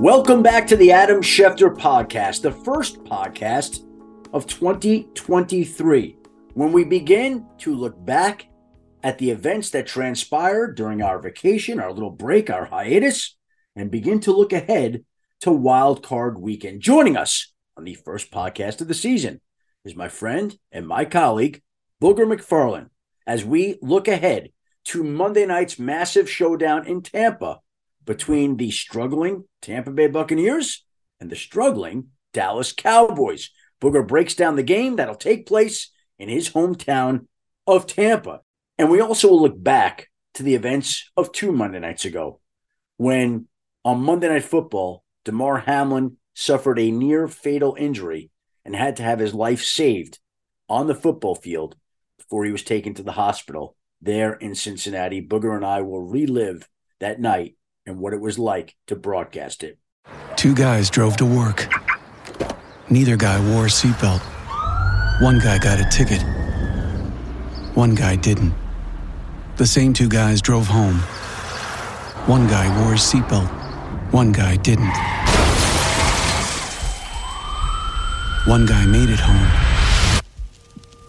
Welcome back to the Adam Schefter podcast, the first podcast of 2023, when we begin to look back at the events that transpired during our vacation, our little break, our hiatus, and begin to look ahead to Wild Card Weekend. Joining us on the first podcast of the season is my friend and my colleague, Booger McFarland, as we look ahead to Monday night's massive showdown in Tampa between the struggling Tampa Bay Buccaneers and the struggling Dallas Cowboys. Booger breaks down the game that'll take place in his hometown of Tampa. And we also will look back to the events of two Monday nights ago, when on Monday Night Football, DeMar Hamlin suffered a near-fatal injury and had to have his life saved on the football field before he was taken to the hospital there in Cincinnati. Booger and I will relive that night and what it was like to broadcast it. Two guys drove to work. Neither guy wore a seatbelt. One guy got a ticket. One guy didn't. The same two guys drove home. One guy wore his seatbelt. One guy didn't. One guy made it home.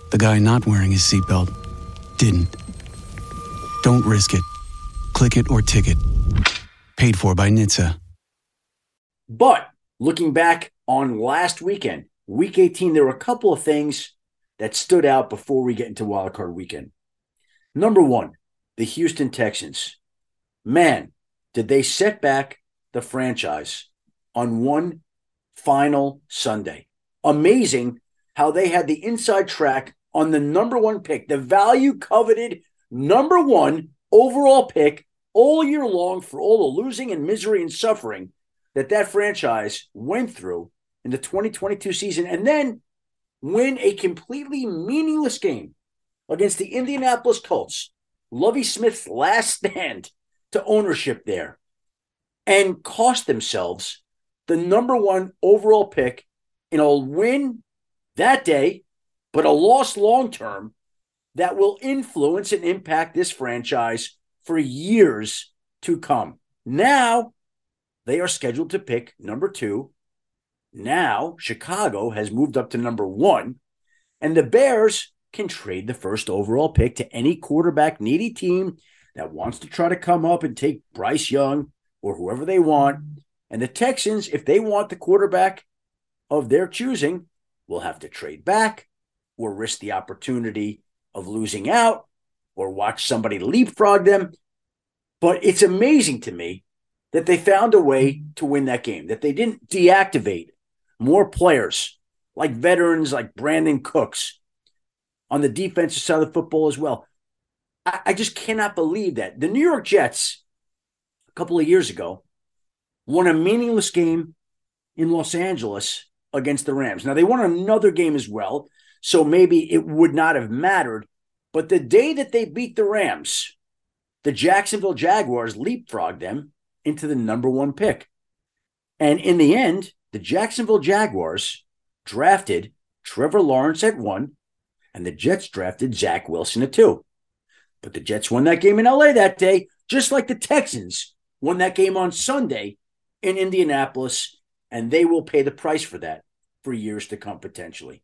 The guy not wearing his seatbelt didn't. Don't risk it. Click it or ticket. Paid for by NHTSA. But looking back on last weekend, Week 18, there were a couple of things that stood out before we get into Wild Card Weekend. Number one, the Houston Texans. Man, did they set back the franchise on one final Sunday. Amazing how they had the inside track on the number one pick, the value-coveted number one overall pick all year long for all the losing and misery and suffering that franchise went through in the 2022 season, and then win a completely meaningless game against the Indianapolis Colts, Lovie Smith's last stand to ownership there, and cost themselves the number one overall pick in a win that day, but a loss long-term that will influence and impact this franchise for years to come. Now, they are scheduled to pick number two. Now, Chicago has moved up to number one, and the Bears can trade the first overall pick to any quarterback-needy team that wants to try to come up and take Bryce Young or whoever they want. And the Texans, if they want the quarterback of their choosing, will have to trade back or risk the opportunity of losing out or watch somebody leapfrog them. But it's amazing to me that they found a way to win that game, that they didn't deactivate more players, like veterans, like Brandon Cooks, on the defensive side of football as well. I just cannot believe that. The New York Jets, a couple of years ago, won a meaningless game in Los Angeles against the Rams. Now, they won another game as well, so maybe it would not have mattered. But the day that they beat the Rams, the Jacksonville Jaguars leapfrogged them into the number one pick. And in the end, the Jacksonville Jaguars drafted Trevor Lawrence at one, and the Jets drafted Zach Wilson at two. But the Jets won that game in LA that day, just like the Texans won that game on Sunday in Indianapolis, and they will pay the price for that for years to come, potentially.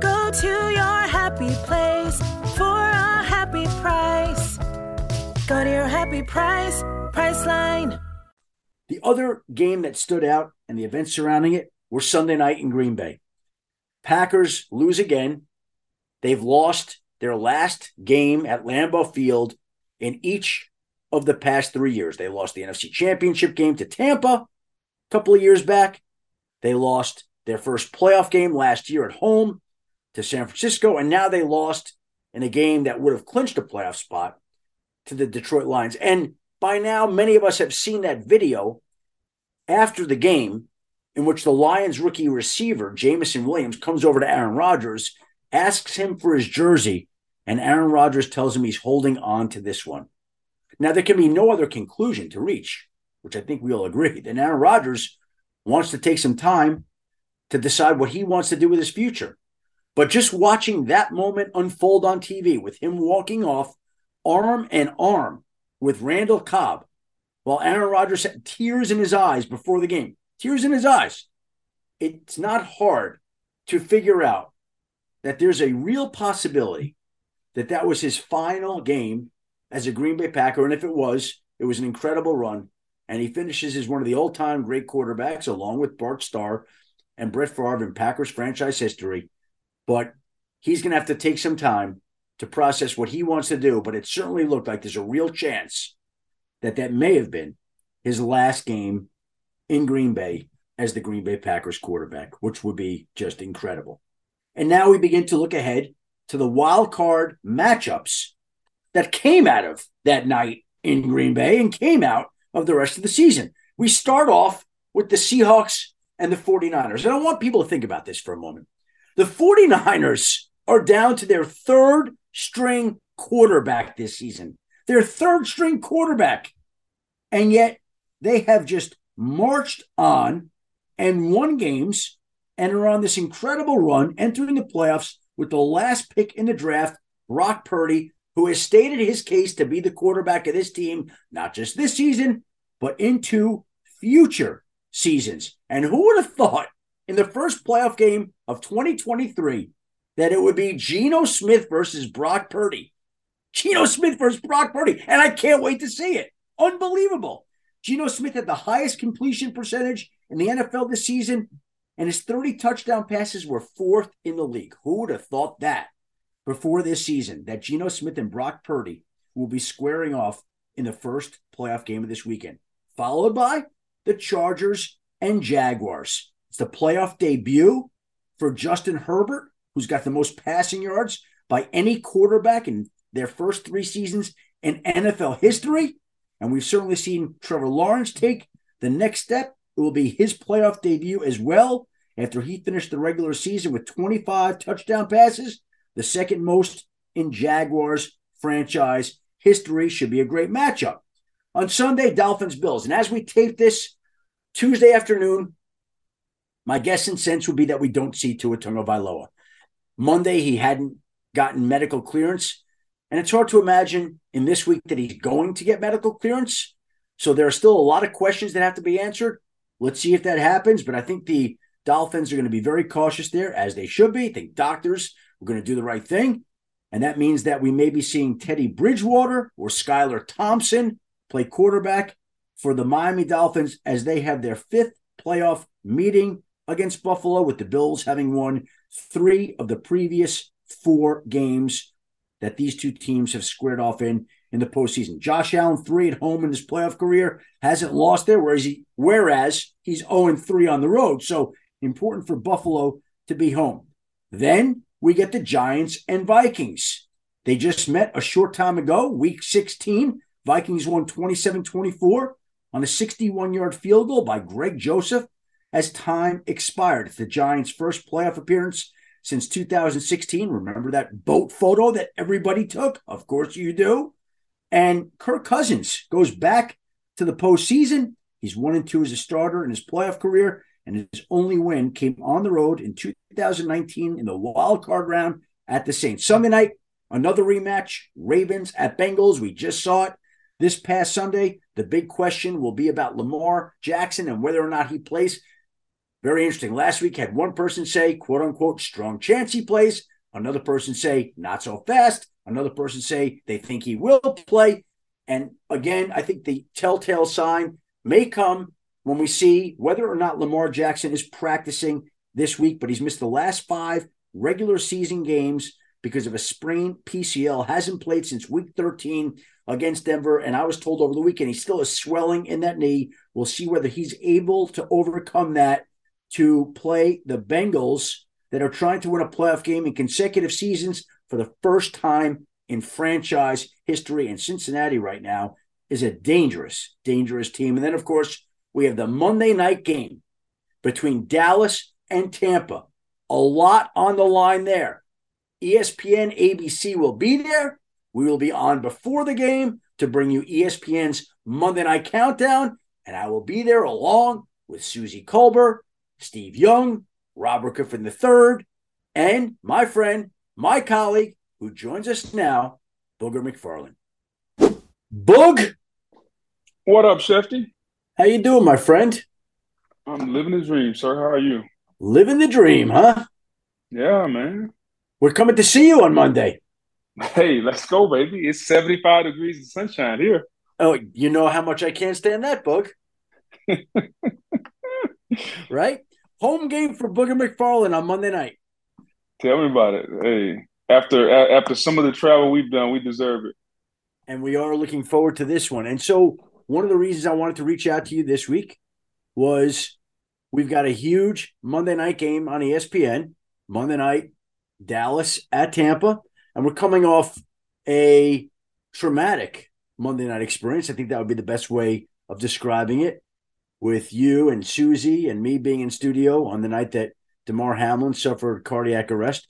Go to your happy place for a happy price. Go to your happy price, Priceline. The other game that stood out and the events surrounding it were Sunday night in Green Bay. Packers lose again. They've lost their last game at Lambeau Field in each of the past 3 years. They lost the NFC Championship game to Tampa a couple of years back. They lost their first playoff game last year at home to San Francisco, and now they lost in a game that would have clinched a playoff spot to the Detroit Lions. And by now, many of us have seen that video after the game in which the Lions rookie receiver, Jameson Williams, comes over to Aaron Rodgers, asks him for his jersey, and Aaron Rodgers tells him he's holding on to this one. Now, there can be no other conclusion to reach, which I think we all agree, that Aaron Rodgers wants to take some time to decide what he wants to do with his future. But just watching that moment unfold on TV with him walking off arm in arm with Randall Cobb, while Aaron Rodgers had tears in his eyes before the game. Tears in his eyes. It's not hard to figure out that there's a real possibility that that was his final game as a Green Bay Packer. And if it was an incredible run. And he finishes as one of the all-time great quarterbacks, along with Bart Starr and Brett Favre in Packers franchise history. But he's going to have to take some time to process what he wants to do, but it certainly looked like there's a real chance that that may have been his last game in Green Bay as the Green Bay Packers quarterback, which would be just incredible. And now we begin to look ahead to the wild card matchups that came out of that night in Green Bay and came out of the rest of the season. We start off with the Seahawks and the 49ers. And I want people to think about this for a moment. The 49ers are down to their third string quarterback this season. Their third string quarterback. And yet they have just marched on and won games and are on this incredible run, entering the playoffs with the last pick in the draft, Brock Purdy, who has stated his case to be the quarterback of this team, not just this season, but into future seasons. And who would have thought in the first playoff game of 2023 that it would be Geno Smith versus Brock Purdy. Geno Smith versus Brock Purdy, and I can't wait to see it. Unbelievable. Geno Smith had the highest completion percentage in the NFL this season, and his 30 touchdown passes were fourth in the league. Who would have thought that before this season, that Geno Smith and Brock Purdy will be squaring off in the first playoff game of this weekend, followed by the Chargers and Jaguars. It's the playoff debut for Justin Herbert, who's got the most passing yards by any quarterback in their first three seasons in NFL history. And we've certainly seen Trevor Lawrence take the next step. It will be his playoff debut as well, after he finished the regular season with 25 touchdown passes, the second most in Jaguars franchise history. Should be a great matchup. On Sunday, Dolphins Bills. And as we tape this Tuesday afternoon, my guess and sense would be that we don't see Tua Tagovailoa. Monday, he hadn't gotten medical clearance, and it's hard to imagine in this week that he's going to get medical clearance. So there are still a lot of questions that have to be answered. Let's see if that happens, but I think the Dolphins are going to be very cautious there, as they should be. I think doctors are going to do the right thing, and that means that we may be seeing Teddy Bridgewater or Skylar Thompson play quarterback for the Miami Dolphins as they have their fifth playoff meeting against Buffalo, with the Bills having won three of the previous four games that these two teams have squared off in the postseason. Josh Allen, 3 at home in his playoff career, hasn't lost there, whereas he's 0-3 on the road. So important for Buffalo to be home. Then we get the Giants and Vikings. They just met a short time ago, Week 16. Vikings won 27-24 on a 61-yard field goal by Greg Joseph as time expired. It's the Giants' first playoff appearance since 2016. Remember that boat photo that everybody took? Of course you do. And Kirk Cousins goes back to the postseason. He's 1-2 as a starter in his playoff career, and his only win came on the road in 2019 in the wild card round at the Saints. Sunday night, another rematch, Ravens at Bengals. We just saw it this past Sunday. The big question will be about Lamar Jackson and whether or not he plays. Very interesting. Last week had one person say, quote unquote, strong chance he plays. Another person say, not so fast. Another person say, they think he will play. And again, I think the telltale sign may come when we see whether or not Lamar Jackson is practicing this week, but he's missed the last 5 regular season games because of a sprained PCL, hasn't played since week 13 against Denver, and I was told over the weekend he still is swelling in that knee. We'll see whether he's able to overcome that to play the Bengals that are trying to win a playoff game in consecutive seasons for the first time in franchise history. And Cincinnati right now is a dangerous, dangerous team. And then, of course, we have the Monday night game between Dallas and Tampa. A lot on the line there. ESPN, ABC will be there. We will be on before the game to bring you ESPN's Monday Night Countdown, and I will be there along with Suzy Kolber, Steve Young, Robert Griffin III, and my friend, my colleague, who joins us now, Booger McFarland. Boog! What up, Shefty? How you doing, my friend? I'm living the dream, sir. How are you? Living the dream, huh? Yeah, man. We're coming to see you on Monday. Hey, let's go, baby. It's 75 degrees of sunshine here. Oh, you know how much I can't stand that, Boog. Right? Home game for Booger McFarland on Monday night. Tell me about it. Hey, after some of the travel we've done, we deserve it. And we are looking forward to this one. And so one of the reasons I wanted to reach out to you this week was we've got a huge Monday night game on ESPN. Monday night, Dallas at Tampa. And we're coming off a traumatic Monday night experience. I think that would be the best way of describing it, with you and Suzy and me being in studio on the night that DeMar Hamlin suffered cardiac arrest.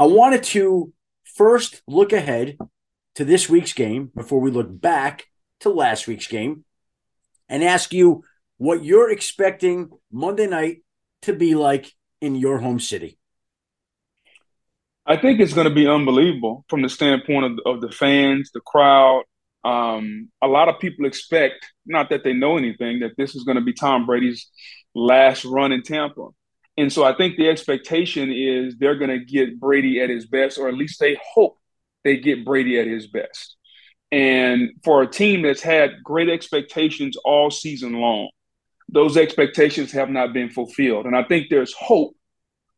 I wanted to first look ahead to this week's game before we look back to last week's game and ask you what you're expecting Monday night to be like in your home city. I think it's going to be unbelievable from the standpoint of the fans, the crowd. A lot of people expect, not that they know anything, that this is going to be Tom Brady's last run in Tampa. And so I think the expectation is they're going to get Brady at his best, or at least they hope they get Brady at his best. And for a team that's had great expectations all season long, those expectations have not been fulfilled. And I think there's hope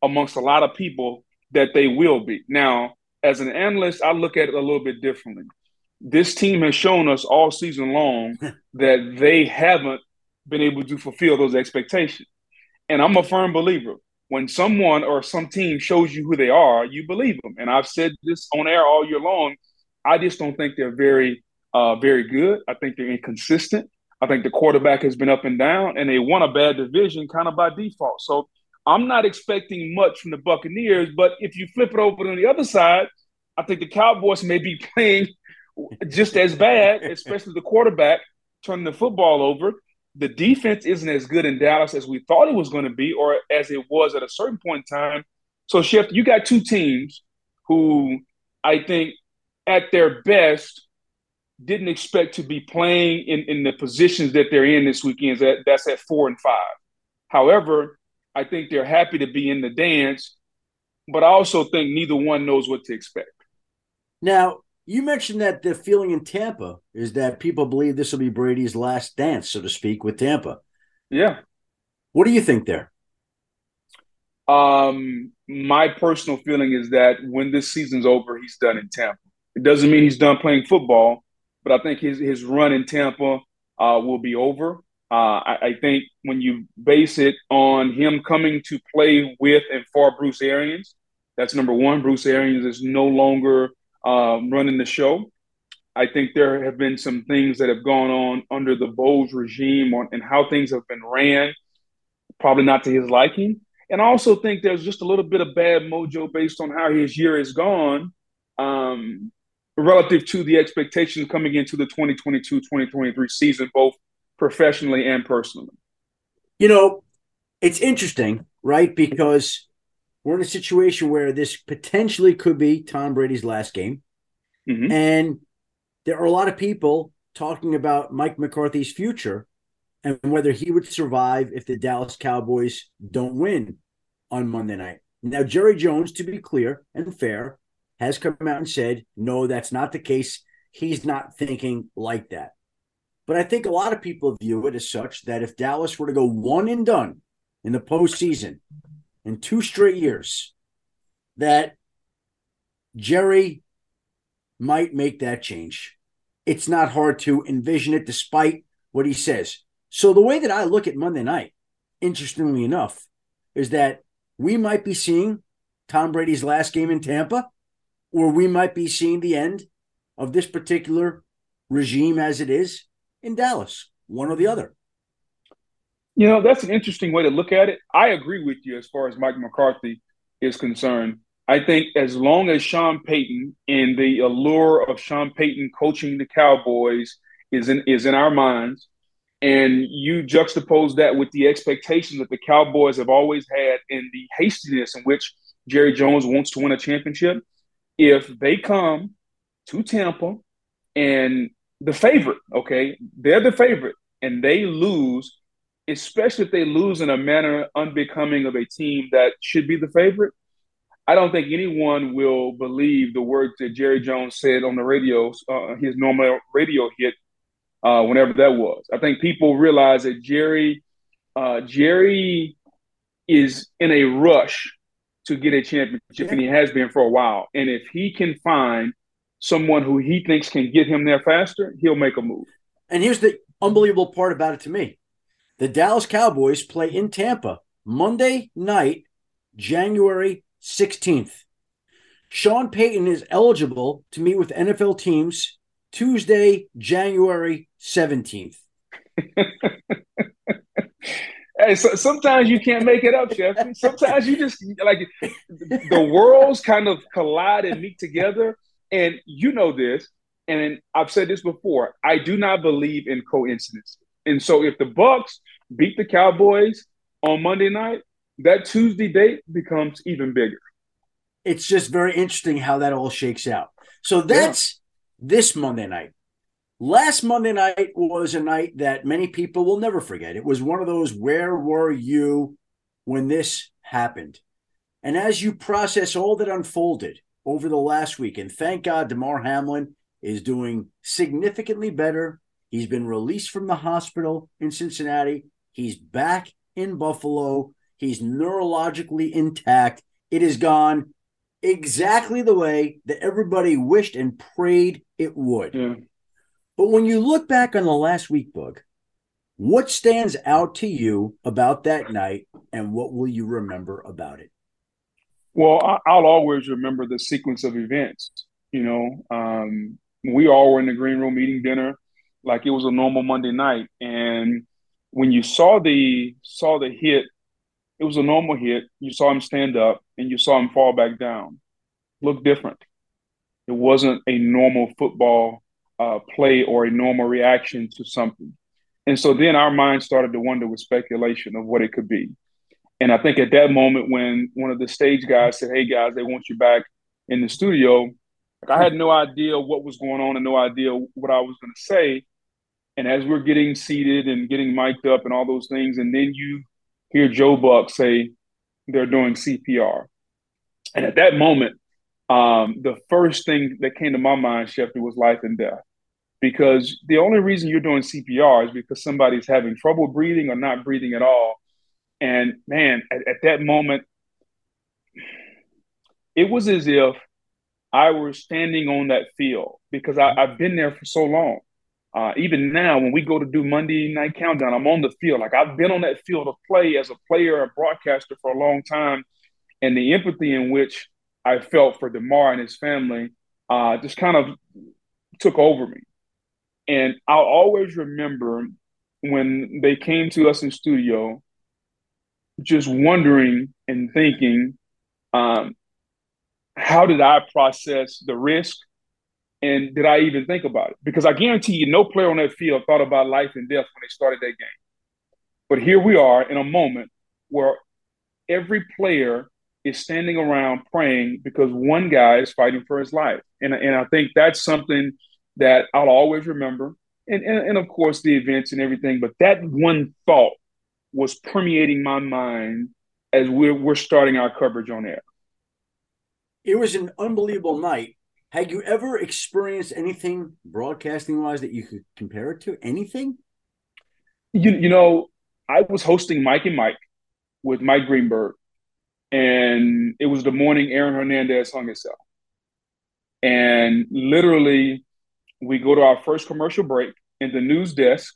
amongst a lot of people that they will be. Now, as an analyst, I look at it a little bit differently. This team has shown us all season long that they haven't been able to fulfill those expectations. And I'm a firm believer. When someone or some team shows you who they are, you believe them. And I've said this on air all year long. I just don't think they're very good. I think they're inconsistent. I think the quarterback has been up and down, and they won a bad division kind of by default. So I'm not expecting much from the Buccaneers, but if you flip it over to the other side, I think the Cowboys may be playing just as bad, especially the quarterback turning the football over. The defense isn't as good in Dallas as we thought it was going to be, or as it was at a certain point in time. So, Shift, you got two teams who I think at their best didn't expect to be playing in the positions that they're in this weekend. That's at 4 and 5. However, I think they're happy to be in the dance, but I also think neither one knows what to expect. Now, you mentioned that the feeling in Tampa is that people believe this will be Brady's last dance, so to speak, with Tampa. Yeah. What do you think there? My personal feeling is that when this season's over, he's done in Tampa. It doesn't mean he's done playing football, but I think his run in Tampa will be over. I think when you base it on him coming to play with and for Bruce Arians, that's number one. Bruce Arians is no longer running the show. I think there have been some things that have gone on under the Bowles regime and how things have been ran, probably not to his liking. And I also think there's just a little bit of bad mojo based on how his year is gone relative to the expectations coming into the 2022-2023 season, both professionally and personally? You know, it's interesting, right? Because we're in a situation where this potentially could be Tom Brady's last game. Mm-hmm. And there are a lot of people talking about Mike McCarthy's future and whether he would survive if the Dallas Cowboys don't win on Monday night. Now, Jerry Jones, to be clear and fair, has come out and said, no, that's not the case. He's not thinking like that. But I think a lot of people view it as such that if Dallas were to go one and done in the postseason in 2 straight years, that Jerry might make that change. It's not hard to envision it despite what he says. So the way that I look at Monday night, interestingly enough, is that we might be seeing Tom Brady's last game in Tampa, or we might be seeing the end of this particular regime as it is in Dallas, one or the other. You know, that's an interesting way to look at it. I agree with you as far as Mike McCarthy is concerned. I think as long as Sean Payton and the allure of Sean Payton coaching the Cowboys is in our minds, and you juxtapose that with the expectations that the Cowboys have always had and the hastiness in which Jerry Jones wants to win a championship, if they come to Tampa and the favorite, okay, they're the favorite, and they lose, especially if they lose in a manner unbecoming of a team that should be the favorite, I don't think anyone will believe the words that Jerry Jones said on the radio, his normal radio hit, whenever that was. I think people realize that Jerry is in a rush to get a championship, and he has been for a while. And if he can find someone who he thinks can get him there faster, he'll make a move. And here's the unbelievable part about it to me. The Dallas Cowboys play in Tampa Monday night, January 16th. Sean Payton is eligible to meet with NFL teams Tuesday, January 17th. Hey, so sometimes you can't make it up, Jeffrey. Sometimes you just, like, the worlds kind of collide and meet together. And you know this, and I've said this before, I do not believe in coincidence. And so if the Bucks beat the Cowboys on Monday night, that Tuesday date becomes even bigger. It's just very interesting how that all shakes out. So that's this Monday night. Last Monday night was a night that many people will never forget. It was one of those, where were you when this happened? And as you process all that unfolded over the last week, and thank God DeMar Hamlin is doing significantly better. He's been released from the hospital in Cincinnati. He's back in Buffalo. He's neurologically intact. It has gone exactly the way that everybody wished and prayed it would. Yeah. But when you look back on the last week, Boog, what stands out to you about that night, and what will you remember about it? Well, I'll always remember the sequence of events. You know, we all were in the green room eating dinner like it was a normal Monday night. And when you saw the hit, it was a normal hit. You saw him stand up and you saw him fall back down. Looked different. It wasn't a normal football play or a normal reaction to something. And so then our minds started to wonder with speculation of what it could be. And I think at that moment when one of the stage guys said, hey, guys, they want you back in the studio, I had no idea what was going on and no idea what I was going to say. And as we're getting seated and getting mic'd up and all those things, and then you hear Joe Buck say they're doing CPR. And at that moment, the first thing that came to my mind, Sheffield, was life and death. Because the only reason you're doing CPR is because somebody's having trouble breathing or not breathing at all. And, man, at that moment, it was as if I were standing on that field, because I've been there for so long. Even now, when we go to do Monday Night Countdown, I'm on the field. Like, I've been on that field of play as a player and broadcaster for a long time. And the empathy in which I felt for DeMar and his family just kind of took over me. And I'll always remember when they came to us in studio just wondering and thinking, how did I process the risk? And did I even think about it? Because I guarantee you, no player on that field thought about life and death when they started that game. But here we are in a moment where every player is standing around praying because one guy is fighting for his life. And I think that's something that I'll always remember. And of course, the events and everything. But that one thought was permeating my mind as we're starting our coverage on air. It was an unbelievable night. Had you ever experienced anything broadcasting-wise that you could compare it to? Anything? You know, I was hosting Mike and Mike with Mike Greenberg, and it was the morning Aaron Hernandez hung himself. And literally, we go to our first commercial break, and the news desk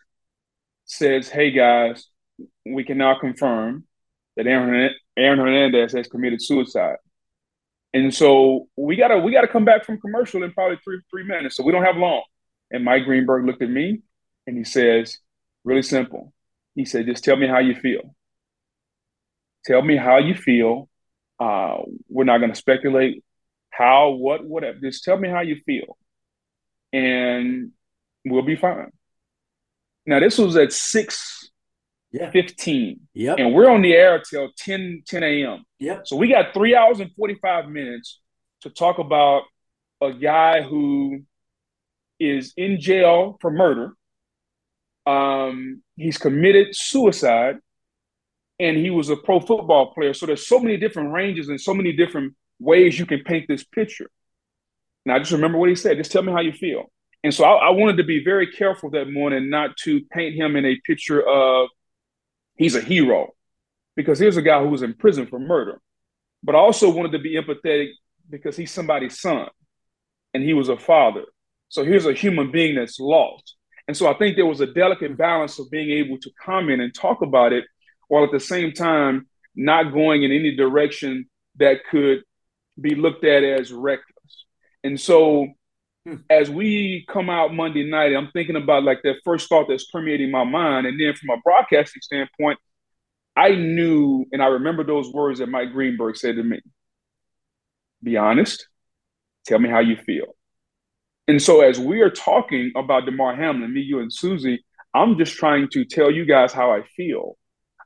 says, hey, guys, we can now confirm that Aaron Hernandez has committed suicide. And so we gotta come back from commercial in probably three minutes, so we don't have long. And Mike Greenberg looked at me, and he says, really simple. He said, just tell me how you feel. Tell me how you feel. We're not going to speculate how, what, whatever. Just tell me how you feel, and we'll be fine. Now, this was at 6:15. Yep. And we're on the air till 10 a.m. Yep. So we got 3 hours and 45 minutes to talk about a guy who is in jail for murder. He's committed suicide, and he was a pro football player. So there's so many different ranges and so many different ways you can paint this picture. Now, just remember what he said. Just tell me how you feel. And so I wanted to be very careful that morning not to paint him in a picture of he's a hero, because here's a guy who was in prison for murder. But I also wanted to be empathetic because he's somebody's son and he was a father. So here's a human being that's lost. And so I think there was a delicate balance of being able to comment and talk about it while at the same time not going in any direction that could be looked at as reckless. And so as we come out Monday night, I'm thinking about like that first thought that's permeating my mind. And then from a broadcasting standpoint, I knew, and I remember those words that Mike Greenberg said to me, be honest, tell me how you feel. And so as we are talking about DeMar Hamlin, me, you, and Suzy, I'm just trying to tell you guys how I feel.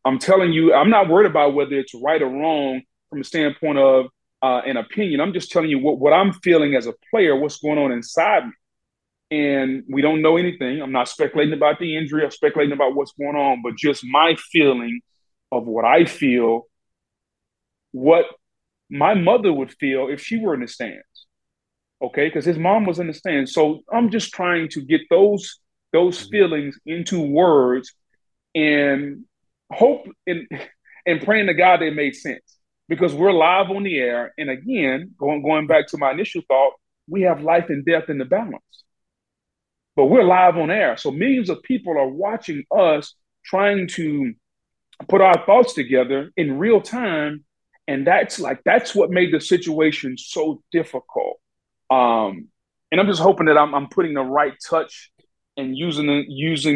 I'm telling you, I'm not worried about whether it's right or wrong from a standpoint of an opinion. I'm just telling you what I'm feeling as a player, what's going on inside me. And we don't know anything. I'm not speculating about the injury or speculating about what's going on, but just my feeling of what I feel, what my mother would feel if she were in the stands. Okay, because his mom was in the stands. So I'm just trying to get those feelings into words and hope and praying to God they made sense. Because we're live on the air. And again, going back to my initial thought, we have life and death in the balance. But we're live on air. So millions of people are watching us trying to put our thoughts together in real time. And that's what made the situation so difficult. And I'm just hoping that I'm putting the right touch and using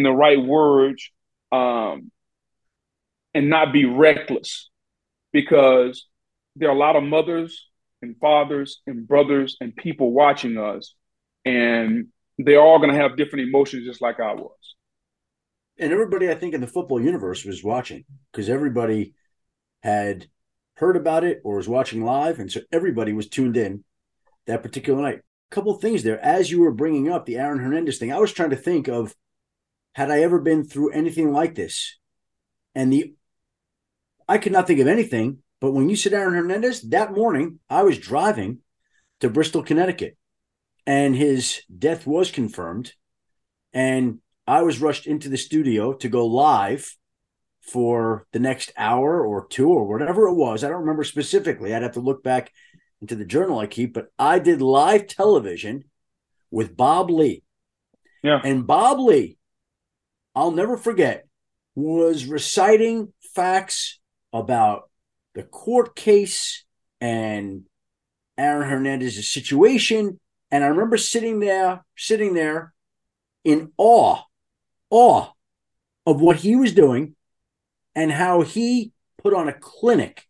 the right words and not be reckless. Because there are a lot of mothers and fathers and brothers and people watching us, and they're all going to have different emotions just like I was. And everybody, I think, in the football universe was watching, because everybody had heard about it or was watching live, and so everybody was tuned in that particular night. A couple of things there. As you were bringing up the Aaron Hernandez thing, I was trying to think of, had I ever been through anything like this? And I could not think of anything, but when you said Aaron Hernandez, that morning I was driving to Bristol, Connecticut, and his death was confirmed, and I was rushed into the studio to go live for the next hour or two or whatever it was. I don't remember specifically. I'd have to look back into the journal I keep, but I did live television with Bob Lee. Yeah. And Bob Lee, I'll never forget, was reciting facts about the court case and Aaron Hernandez's situation. And I remember sitting there in awe of what he was doing and how he put on a clinic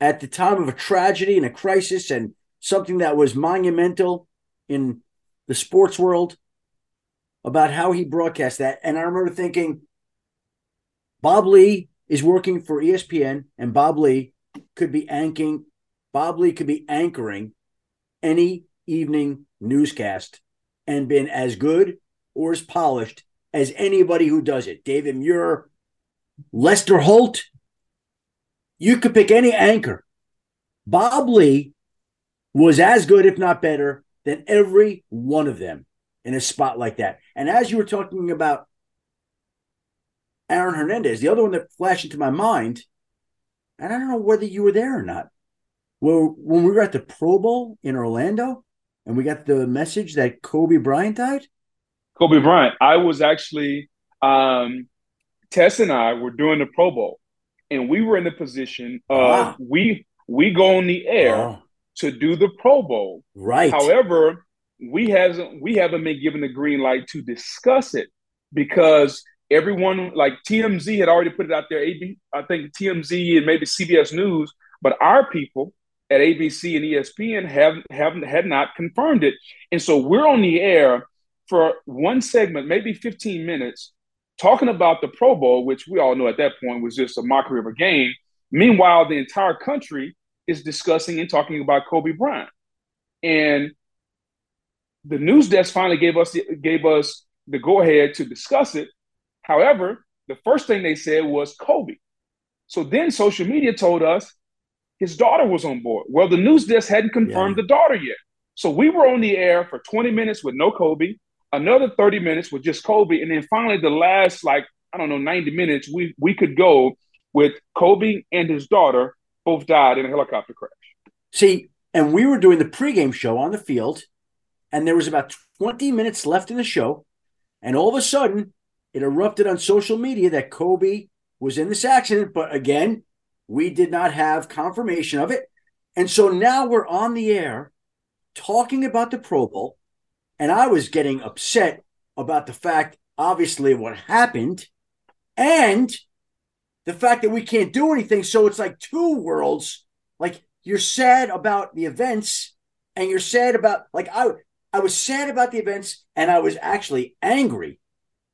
at the time of a tragedy and a crisis and something that was monumental in the sports world about how he broadcast that. And I remember thinking, Bob Lee is working for ESPN, and Bob Lee could be anchoring any evening newscast and been as good or as polished as anybody who does it. David Muir, Lester Holt, you could pick any anchor. Bob Lee was as good, if not better, than every one of them in a spot like that. And as you were talking about Aaron Hernandez, the other one that flashed into my mind, and I don't know whether you were there or not, when we were at the Pro Bowl in Orlando and we got the message that Kobe Bryant died? Kobe Bryant. I was actually, Tess and I were doing the Pro Bowl, and we were in the position of we go on the air to do the Pro Bowl. Right. However, we haven't been given the green light to discuss it because everyone, like TMZ had already put it out there. I think TMZ and maybe CBS News, but our people at ABC and ESPN had not confirmed it. And so we're on the air for one segment, maybe 15 minutes, talking about the Pro Bowl, which we all know at that point was just a mockery of a game. Meanwhile, the entire country is discussing and talking about Kobe Bryant. And the news desk finally gave us the go-ahead to discuss it. However, the first thing they said was Kobe. So then social media told us his daughter was on board. Well, the news desk hadn't confirmed the daughter yet. So we were on the air for 20 minutes with no Kobe, another 30 minutes with just Kobe, and then finally the last, 90 minutes, we could go with Kobe and his daughter both died in a helicopter crash. See, and we were doing the pregame show on the field, and there was about 20 minutes left in the show, and all of a sudden, it erupted on social media that Kobe was in this accident, but again, we did not have confirmation of it. And so now we're on the air talking about the Pro Bowl, and I was getting upset about the fact, obviously, what happened and the fact that we can't do anything. So it's like two worlds. Like, you're sad about the events and you're sad about, like, I was sad about the events, and I was actually angry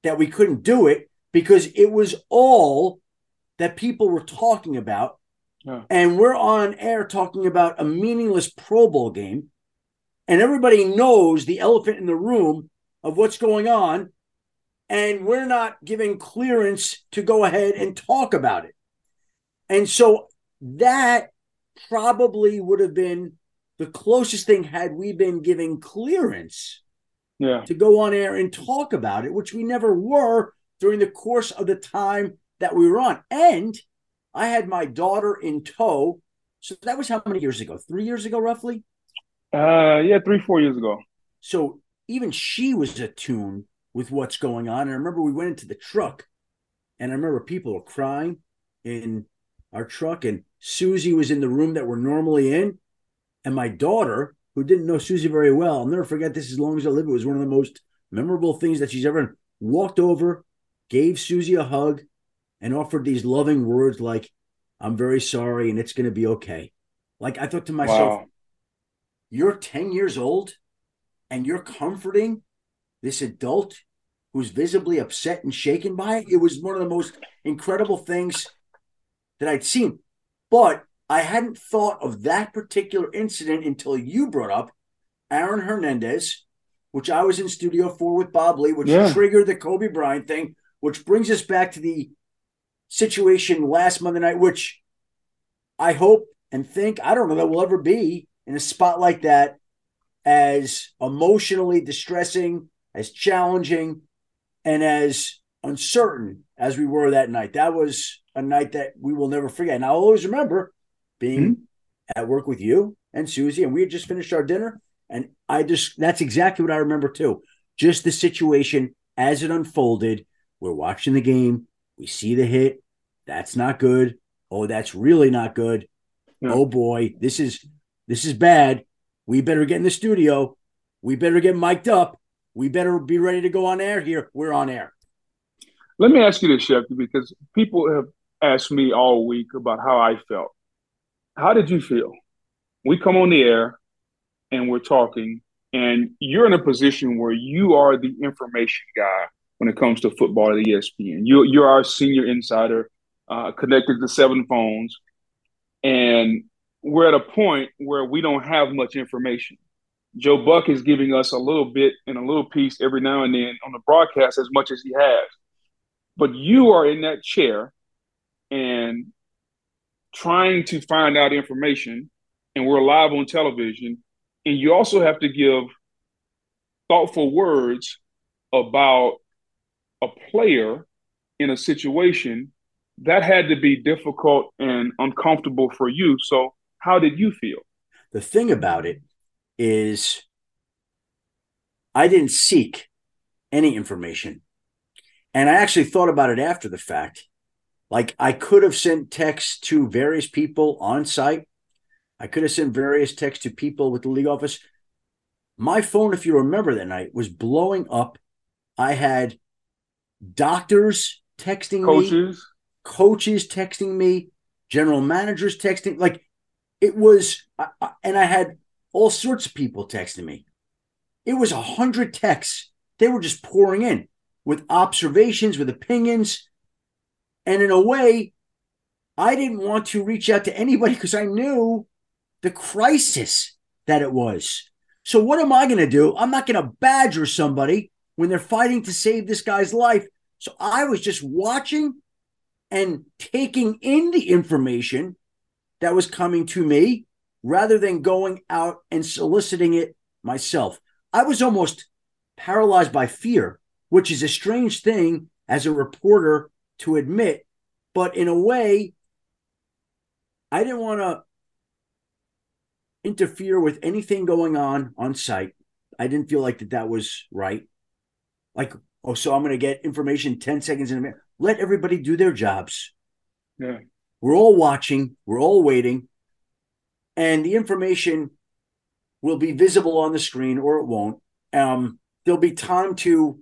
that we couldn't do it because it was all that people were talking about. Yeah. And we're on air talking about a meaningless Pro Bowl game. And everybody knows the elephant in the room of what's going on. And we're not giving clearance to go ahead and talk about it. And so that probably would have been the closest thing had we been giving clearance to go on air and talk about it, which we never were during the course of the time that we were on. And I had my daughter in tow. So that was how many years ago? 3 years ago, roughly? 3-4 years ago. So even she was attuned with what's going on. And I remember we went into the truck, and I remember people were crying in our truck, and Suzy was in the room that we're normally in. And my daughter, who didn't know Suzy very well, I'll never forget this as long as I live, it was one of the most memorable things that she's ever done, walked over, gave Suzy a hug, and offered these loving words like, "I'm very sorry, and it's going to be okay." Like, I thought to myself, wow, you're 10 years old and you're comforting this adult who's visibly upset and shaken by it. It was one of the most incredible things that I'd seen. But I hadn't thought of that particular incident until you brought up Aaron Hernandez, which I was in Studio 4 with Bob Lee, which triggered the Kobe Bryant thing, which brings us back to the situation last Monday night, which I hope and think, I don't know that will ever be in a spot like that, as emotionally distressing, as challenging, and as uncertain as we were that night. That was a night that we will never forget. And I'll always remember being at work with you and Suzy, and we had just finished our dinner. And that's exactly what I remember too. Just the situation as it unfolded. We're watching the game. We see the hit. That's not good. Oh, that's really not good. Yeah. Oh boy, this is bad. We better get in the studio. We better get mic'd up. We better be ready to go on air here. We're on air. Let me ask you this, Shefty, because people have asked me all week about how I felt. How did you feel? We come on the air and we're talking and you're in a position where you are the information guy when it comes to football at ESPN. You're our senior insider, connected to seven phones, and we're at a point where we don't have much information. Joe Buck is giving us a little bit and a little piece every now and then on the broadcast as much as he has. But you are in that chair and trying to find out information, and we're live on television, and you also have to give thoughtful words about a player in a situation that had to be difficult and uncomfortable for you. So how did you feel? The thing about it is I didn't seek any information. And I actually thought about it after the fact. Like, I could have sent texts to various people on site. I could have sent various texts to people with the league office. My phone, if you remember that night, was blowing up. I had doctors texting me, coaches texting me, general managers texting. Like, it was, and I had all sorts of people texting me. It was 100 texts. They were just pouring in with observations, with opinions. And in a way, I didn't want to reach out to anybody because I knew the crisis that it was. So what am I going to do? I'm not going to badger somebody when they're fighting to save this guy's life. So I was just watching and taking in the information that was coming to me rather than going out and soliciting it myself. I was almost paralyzed by fear, which is a strange thing as a reporter to admit, but in a way, I didn't want to interfere with anything going on site. I didn't feel like that was right. Like, oh, so I'm going to get information 10 seconds in a minute. Let everybody do their jobs. Yeah. We're all watching. We're all waiting. And the information will be visible on the screen or it won't. There'll be time to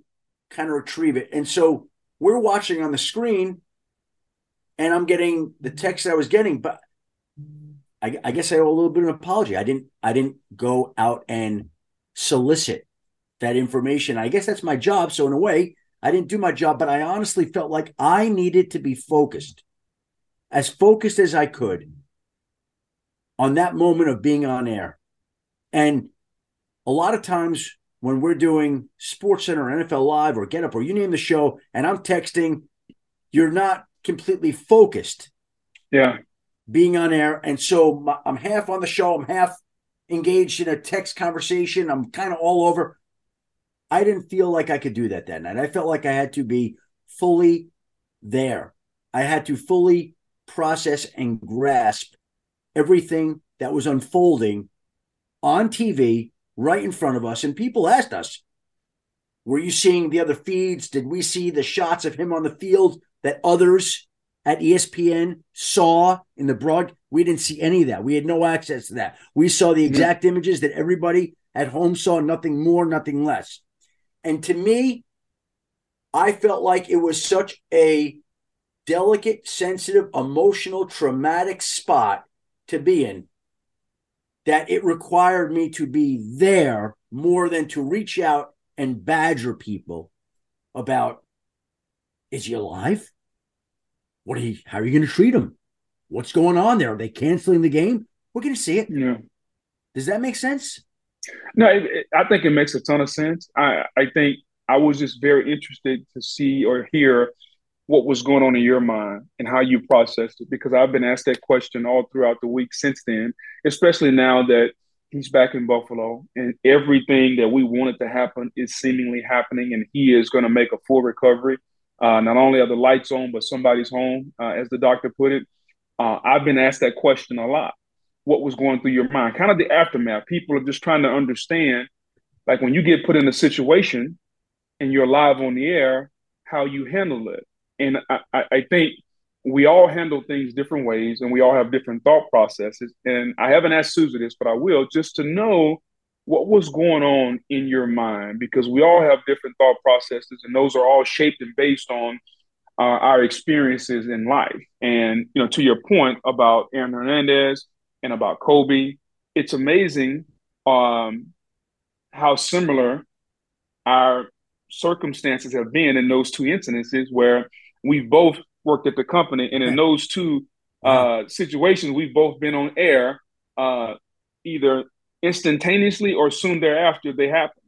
kind of retrieve it. And so we're watching on the screen and I'm getting the text I was getting, but I guess I owe a little bit of an apology. I didn't go out and solicit that information. I guess that's my job. So in a way, I didn't do my job, but I honestly felt like I needed to be focused as I could on that moment of being on air. And a lot of times when we're doing SportsCenter or NFL Live or Get Up or you name the show, and I'm texting, you're not completely focused. Yeah. Being on air. And so I'm half on the show. I'm half engaged in a text conversation. I'm kind of all over. I didn't feel like I could do that night. I felt like I had to be fully there. I had to fully process and grasp everything that was unfolding on TV right in front of us. And people asked us, were you seeing the other feeds? Did we see the shots of him on the field that others at ESPN saw in the broad? We didn't see any of that. We had no access to that. We saw the exact images that everybody at home saw, nothing more, nothing less. And to me, I felt like it was such a delicate, sensitive, emotional, traumatic spot to be in that it required me to be there more than to reach out and badger people about, is he alive? How are you going to treat him? What's going on there? Are they canceling the game? We're going to see it. Yeah. Does that make sense? No, I think it makes a ton of sense. I think I was just very interested to see or hear what was going on in your mind and how you processed it, because I've been asked that question all throughout the week since then, especially now that he's back in Buffalo and everything that we wanted to happen is seemingly happening, and he is going to make a full recovery. Not only are the lights on, but somebody's home, as the doctor put it. I've been asked that question a lot. What was going through your mind? Kind of the aftermath. People are just trying to understand, like, when you get put in a situation and you're live on the air, how you handle it. And I think we all handle things different ways and we all have different thought processes. And I haven't asked Suzy this, but I will, just to know what was going on in your mind, because we all have different thought processes and those are all shaped and based on our experiences in life. And, you know, to your point about Aaron Hernandez and about Kobe, it's amazing how similar our circumstances have been in those two incidences where we both worked at the company. And in those two situations, we've both been on air either instantaneously or soon thereafter they happen.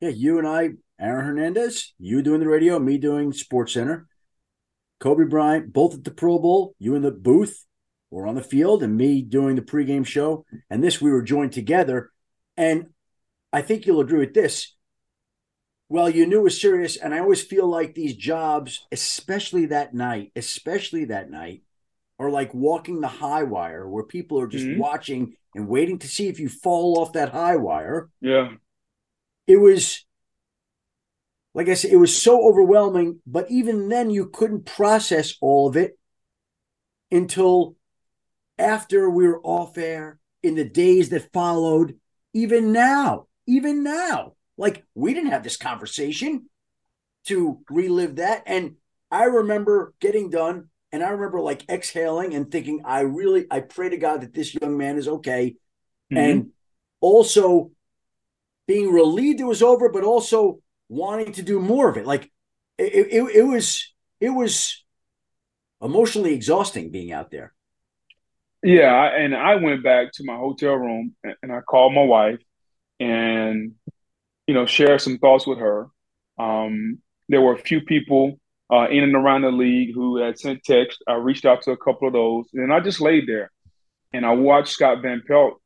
Yeah, you and I, Aaron Hernandez, you doing the radio, me doing SportsCenter. Kobe Bryant, both at the Pro Bowl, you in the booth or on the field, and me doing the pregame show. And this, we were joined together. And I think you'll agree with this. Well, you knew it was serious, and I always feel like these jobs, especially that night, are like walking the high wire where people are just watching and waiting to see if you fall off that high wire. Yeah. It was, like I said, it was so overwhelming, but even then you couldn't process all of it until after we were off air in the days that followed. Even now, like, we didn't have this conversation to relive that. And I remember getting done, and I remember like exhaling and thinking, I pray to God that this young man is okay. Mm-hmm. And also being relieved it was over, but also wanting to do more of it. Like it was emotionally exhausting being out there. Yeah, and I went back to my hotel room and I called my wife and, you know, shared some thoughts with her. There were a few people in and around the league who had sent text. I reached out to a couple of those, and I just laid there and I watched Scott Van Pelt,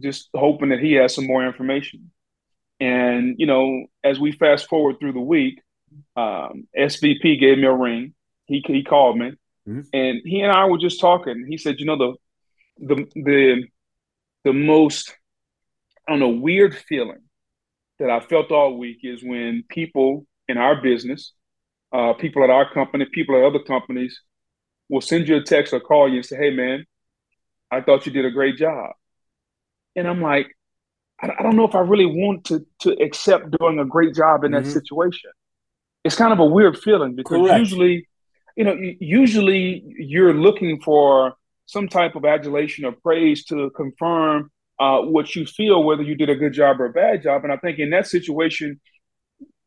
just hoping that he had some more information. And, you know, as we fast forward through the week, SVP gave me a ring. He called me, and he and I were just talking. He said, you know, the most, I don't know, weird feeling that I felt all week is when people in our business, people at our company, people at other companies will send you a text or call you and say, hey, man, I thought you did a great job. And I'm like, I don't know if I really want to accept doing a great job in that situation. It's kind of a weird feeling because usually you're looking for some type of adulation or praise to confirm what you feel, whether you did a good job or a bad job. And I think in that situation,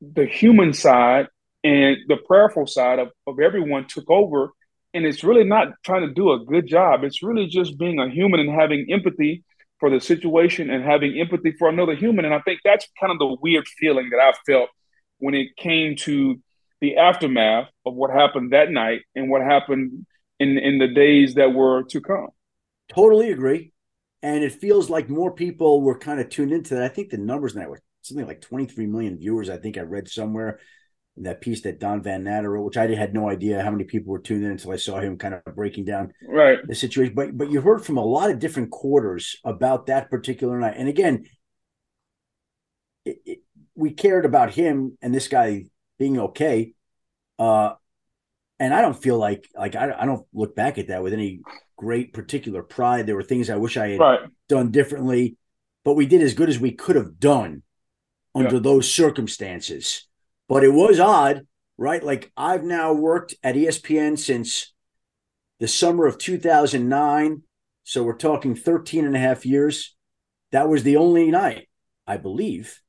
the human side and the prayerful side of everyone took over. And it's really not trying to do a good job. It's really just being a human and having empathy for the situation and having empathy for another human. And I think that's kind of the weird feeling that I felt when it came to the aftermath of what happened that night and what happened in the days that were to come. Totally agree. And it feels like more people were kind of tuned into that. I think the numbers now were something like 23 million viewers. I think I read somewhere in that piece that Don Van Natter wrote, which I had no idea how many people were tuned in until I saw him kind of breaking down the situation. But you heard from a lot of different quarters about that particular night. And again, we cared about him and this guy being okay. And I don't feel like I don't look back at that with any great particular pride. There were things I wish I had done differently, but we did as good as we could have done under those circumstances. But it was odd, right? Like, I've now worked at ESPN since the summer of 2009. So we're talking 13 and a half years. That was the only night, I believe,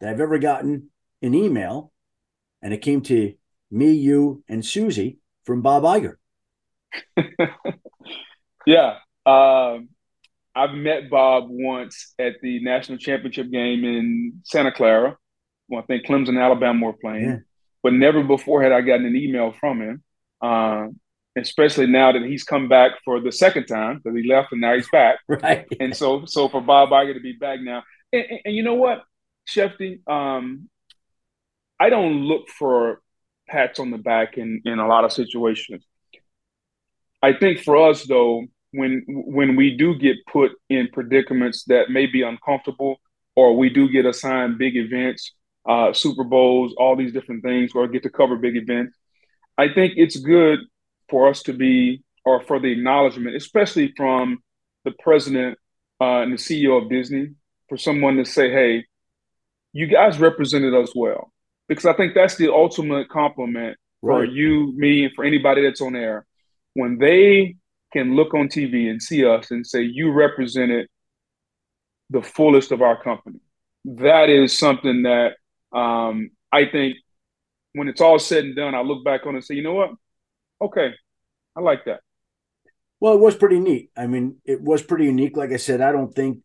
that I've ever gotten an email. And it came to me, you, and Suzy from Bob Iger. I've met Bob once at the national championship game in Santa Clara. Well, I think Clemson and Alabama were playing, but never before had I gotten an email from him, especially now that he's come back for the second time because he left and now he's back. And so for Bob Iger to be back now. And you know what, Shefty, I don't look for pats on the back in a lot of situations. I think for us, though, when we do get put in predicaments that may be uncomfortable or we do get assigned big events, Super Bowls, all these different things, or get to cover big events, I think it's good for us to be, or for the acknowledgement, especially from the president and the CEO of Disney, for someone to say, hey, you guys represented us well. Because I think that's the ultimate compliment for you, me, and for anybody that's on air. When they can look on TV and see us and say, you represented the fullest of our company. that is something that I think when it's all said and done, I look back on it and say, you know what? Okay, I like that. Well, it was pretty neat. I mean, it was pretty unique. Like I said, I don't think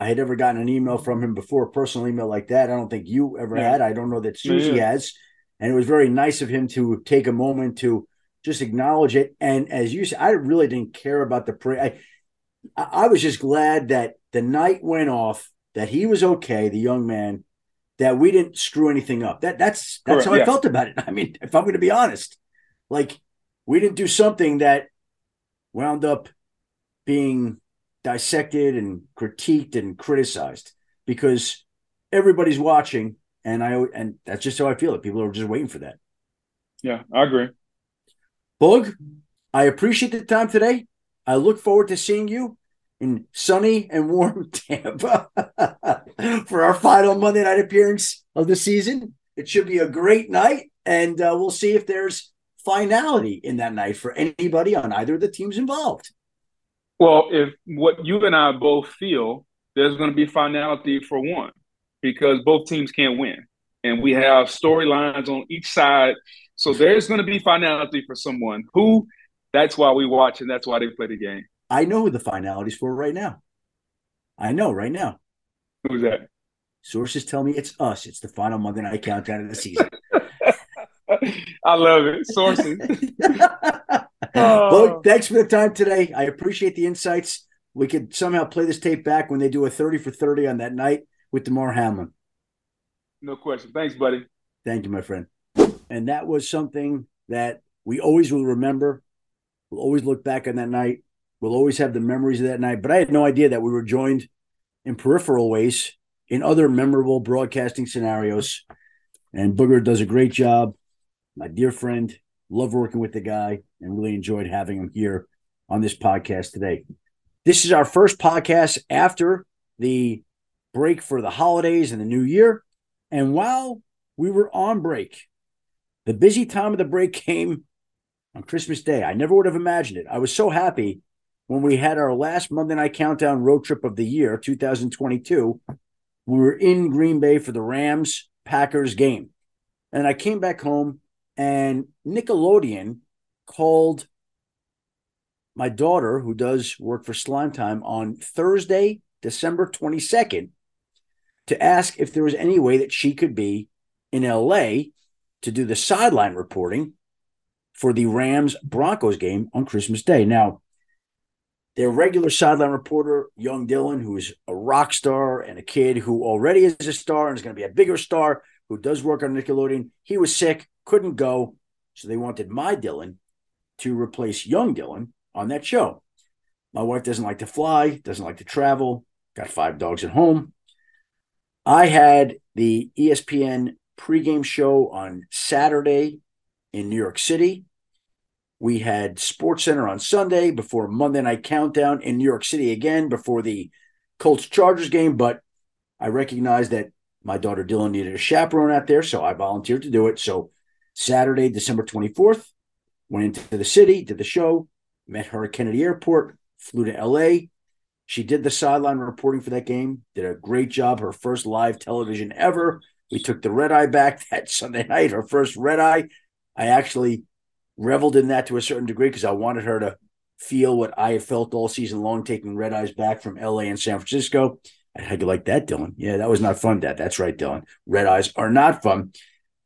I had ever gotten an email from him before, a personal email like that. I don't think you ever had. I don't know that Suzy has. And it was very nice of him to take a moment to just acknowledge it. And as you said, I really didn't care about the prayer. I was just glad that the night went off, that he was okay, the young man, that we didn't screw anything up. That's correct. How I felt about it. I mean, if I'm going to be honest, like we didn't do something that wound up being dissected and critiqued and criticized, because everybody's watching, and that's just how I feel it. People are just waiting for that. Yeah, I agree. Boog, I appreciate the time today. I look forward to seeing you in sunny and warm Tampa for our final Monday night appearance of the season. It should be a great night, and we'll see if there's finality in that night for anybody on either of the teams involved. Well, if what you and I both feel, there's going to be finality for one, because both teams can't win. And we have storylines on each side. So there's going to be finality for someone. Who? That's why we watch, and that's why they play the game. I know who the finality's for right now. I know right now. Who's that? Sources tell me it's us. It's the final Monday night countdown of the season. I love it. Sources. Boog, thanks for the time today. I appreciate the insights. We could somehow play this tape back when they do a 30 for 30 on that night with DeMar Hamlin. No question. Thanks, buddy. Thank you, my friend. And that was something that we always will remember. We'll always look back on that night. We'll always have the memories of that night. But I had no idea that we were joined in peripheral ways in other memorable broadcasting scenarios. And Booger does a great job. My dear friend, love working with the guy, and really enjoyed having him here on this podcast today. This is our first podcast after the break for the holidays and the new year. And while we were on break, the busy time of the break came on Christmas Day. I never would have imagined it. I was so happy when we had our last Monday Night Countdown road trip of the year, 2022. We were in Green Bay for the Rams-Packers game. And I came back home, and Nickelodeon called my daughter, who does work for Slime Time, on Thursday, December 22nd, to ask if there was any way that she could be in LA to do the sideline reporting for the Rams-Broncos game on Christmas Day. Now, their regular sideline reporter, young Dylan, who is a rock star and a kid who already is a star and is going to be a bigger star, who does work on Nickelodeon, he was sick, couldn't go, so they wanted my Dylan to replace young Dylan on that show. My wife doesn't like to fly, doesn't like to travel, got 5 dogs at home. I had the ESPN pregame show on Saturday in New York City. We had SportsCenter on Sunday before Monday Night Countdown in New York City again before the Colts-Chargers game, but I recognized that my daughter Dylan needed a chaperone out there, so I volunteered to do it. So Saturday, December 24th, went into the city, did the show, met her at Kennedy Airport, flew to LA. She did the sideline reporting for that game, did a great job, her first live television ever. We took the red-eye back that Sunday night, her first red-eye. I actually reveled in that to a certain degree because I wanted her to feel what I have felt all season long, taking red-eyes back from LA and San Francisco. How'd you like that, Dylan? Yeah, that was not fun, Dad. That's right, Dylan. Red eyes are not fun.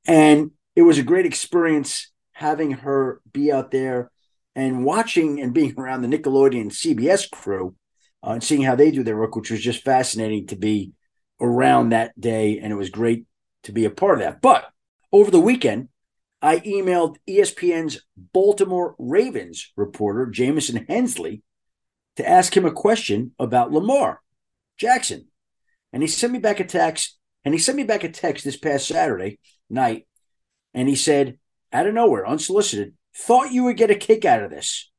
And it was a great experience having her be out there and watching and being around the Nickelodeon CBS crew and seeing how they do their work, which was just fascinating to be around that day. And it was great to be a part of that. But over the weekend, I emailed ESPN's Baltimore Ravens reporter, Jamison Hensley, to ask him a question about Lamar Jackson. And he sent me back a text, this past Saturday night, and he said, out of nowhere, unsolicited, thought you would get a kick out of this.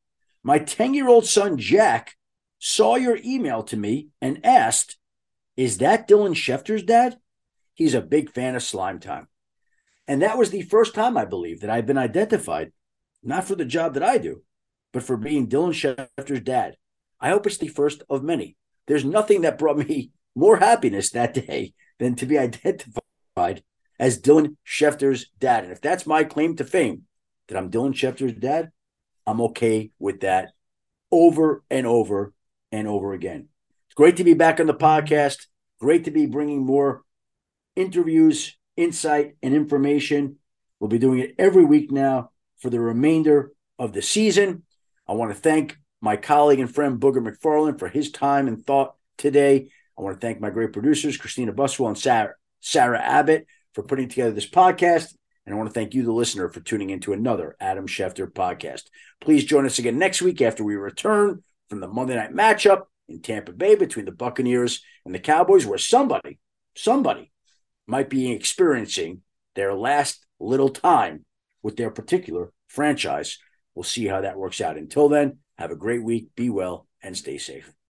My 10-year-old son, Jack, saw your email to me and asked, is that Dylan Schefter's dad? He's a big fan of Slime Time. And that was the first time, I believe, that I've been identified, not for the job that I do, but for being Dylan Schefter's dad. I hope it's the first of many. There's nothing that brought me more happiness that day than to be identified as Dylan Schefter's dad. And if that's my claim to fame, that I'm Dylan Schefter's dad, I'm okay with that over and over and over again. It's great to be back on the podcast. Great to be bringing more interviews, insight, and information. We'll be doing it every week now for the remainder of the season. I want to thank my colleague and friend Booger McFarland for his time and thought today. I want to thank my great producers, Christina Buswell and Sarah Abbott, for putting together this podcast. And I want to thank you, the listener, for tuning into another Adam Schefter podcast. Please join us again next week after we return from the Monday night matchup in Tampa Bay between the Buccaneers and the Cowboys, where somebody might be experiencing their last little time with their particular franchise. We'll see how that works out. Until then, have a great week, be well, and stay safe.